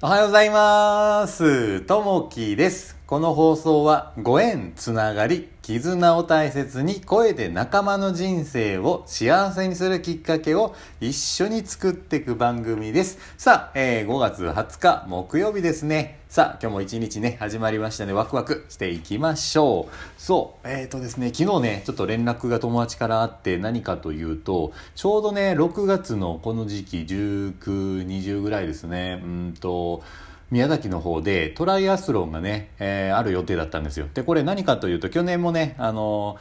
おはようございます。ともきです。この放送はご縁、つながり、絆を大切に声で仲間の人生を幸せにするきっかけを一緒に作っていく番組です。さあ、5月20日木曜日ですね。さあ、今日も一日ね、始まりましたね。ワクワクしていきましょう。そう、ですね、昨日ね、ちょっと連絡が友達からあって何かというと、ちょうどね、6月のこの時期、19、20ぐらいですね。宮崎の方でトライアスロンがね、ある予定だったんですよ。で、これ何かというと、去年もね、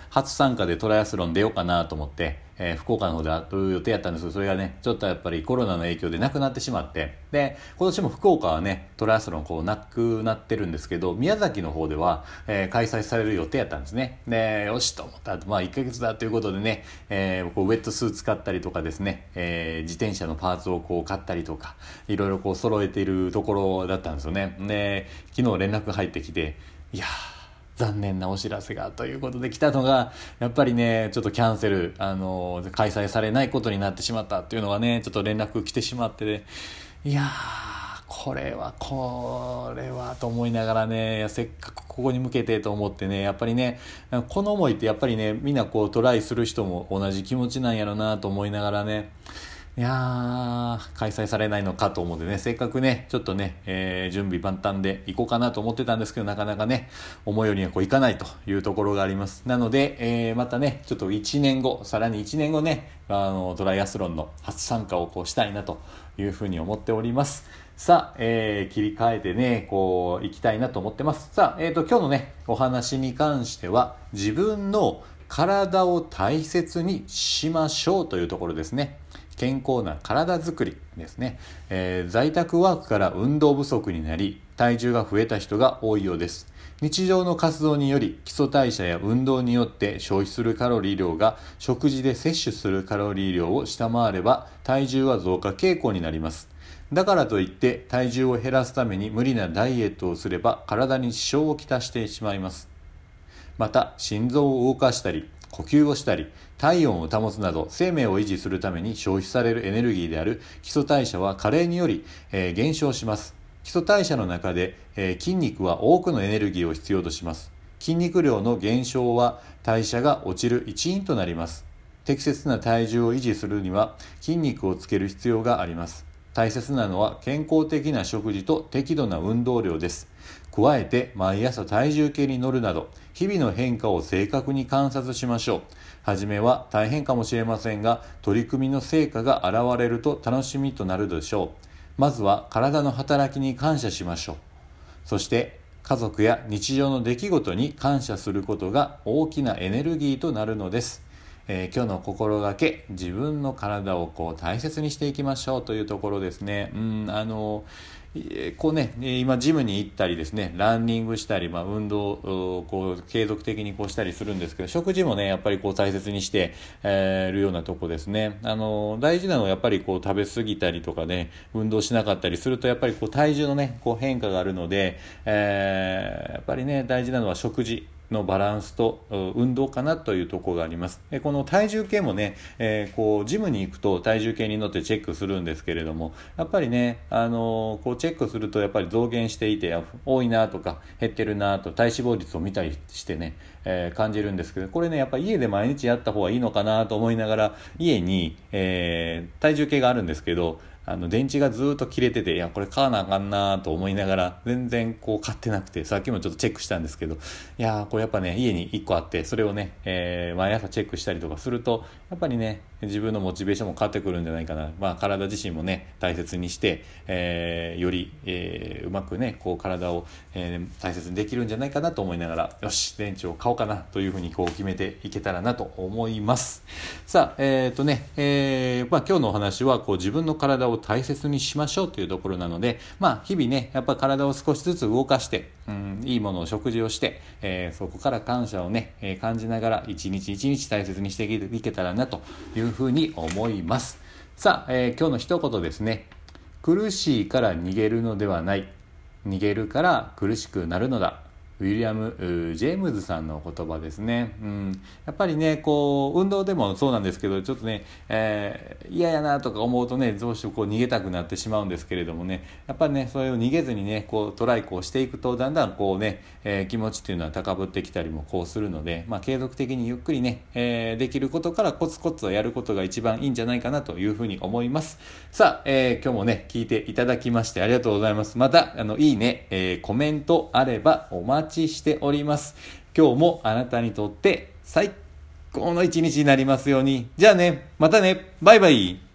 初参加でトライアスロン出ようかなと思って、福岡の方である予定やったんですけど、それがね、ちょっとやっぱりコロナの影響でなくなってしまって、で、今年も福岡はね、トライアスロンこうなくなってるんですけど、宮崎の方では、開催される予定やったんですね。で、よしと思った。まあ、1ヶ月だということでね、こうウェットスーツ買ったりとかですね、自転車のパーツをこう買ったりとか、いろいろこう揃えているところだったんですよね。で、昨日連絡入ってきて、いやー、残念なお知らせがということで来たのが、やっぱりね、ちょっとキャンセル、開催されないことになってしまったっていうのがね、ちょっと連絡来てしまって、ね、いやー、これはと思いながらね、せっかくここに向けてと思ってね、やっぱりね、この思いってやっぱりね、みんなこうトライする人も同じ気持ちなんやろなと思いながらね、いやー、開催されないのかと思うんでね、せっかくね、ちょっとね、準備万端で行こうかなと思ってたんですけど、なかなかね、思いよりはこういかないというところがあります。なので、またね、ちょっと1年後、さらに1年後ね、トライアスロンの初参加をこうしたいなというふうに思っております。さあ、切り替えてね、こう、行きたいなと思ってます。さあ、今日のね、お話に関しては、自分の体を大切にしましょうというところですね。健康な体づくりですね、在宅ワークから運動不足になり体重が増えた人が多いようです。日常の活動により基礎代謝や運動によって消費するカロリー量が食事で摂取するカロリー量を下回れば体重は増加傾向になります。だからといって体重を減らすために無理なダイエットをすれば体に支障をきたしてしまいます。また心臓を動かしたり呼吸をしたり体温を保つなど生命を維持するために消費されるエネルギーである基礎代謝は加齢により、減少します。基礎代謝の中で、筋肉は多くのエネルギーを必要とします。筋肉量の減少は代謝が落ちる一因となります。適切な体重を維持するには筋肉をつける必要があります。大切なのは健康的な食事と適度な運動量です。加えて毎朝体重計に乗るなど日々の変化を正確に観察しましょう。はじめは大変かもしれませんが取り組みの成果が現れると楽しみとなるでしょう。まずは体の働きに感謝しましょう。そして家族や日常の出来事に感謝することが大きなエネルギーとなるのです。今日の心がけ、自分の体をこう大切にしていきましょうというところですね。こうね、今ジムに行ったりですね、ランニングしたり、運動をこう継続的にこうしたりするんですけど、食事もね、やっぱりこう大切にしてるようなとこですね。大事なのはやっぱりこう食べ過ぎたりとかね、運動しなかったりするとやっぱりこう体重のね、こう変化があるので、やっぱりね、大事なのは食事のバランスと運動かなというところがあります。この体重計もね、こうジムに行くと体重計に乗ってチェックするんですけれども、やっぱりね、こうチェックするとやっぱり増減していて多いなとか減ってるなと体脂肪率を見たりしてね、感じるんですけど、これねやっぱり家で毎日やった方がいいのかなと思いながら、家に、体重計があるんですけど、電池がずっと切れてて、いや、これ買わなあかんなと思いながら、全然こう買ってなくて、さっきもちょっとチェックしたんですけど、いやー、これやっぱね、家に1個あって、それをね、毎朝チェックしたりとかすると、やっぱりね、自分のモチベーションも変わってくるんじゃないかな。体自身もね、大切にして、より、うまくね、こう体を、大切にできるんじゃないかなと思いながら、よし、電池を買おうかなというふうにこう決めていけたらなと思います。さあ、今日のお話は、こう自分の体を大切にしましょうというところなので、日々ね、やっぱ体を少しずつ動かして、いいものを食事をして、そこから感謝をね、感じながら一日一日大切にしていけたらなというふうに思います。さあ、今日の一言ですね。苦しいから逃げるのではない。逃げるから苦しくなるのだ。ウィリアム・ジェームズさんの言葉ですね、やっぱりねこう運動でもそうなんですけどちょっとね、嫌やなとか思うとねどうしてもこう逃げたくなってしまうんですけれどもね、やっぱりねそれを逃げずにねこうトライこうしていくとだんだんこうね、気持ちっていうのは高ぶってきたりもこうするので、継続的にゆっくりね、できることからコツコツやることが一番いいんじゃないかなというふうに思います。さあ、今日もね聞いていただきましてありがとうございます。またいいね、コメントあればお待ちしております。今日もあなたにとって最高の一日になりますように。じゃあね、またね、バイバイ。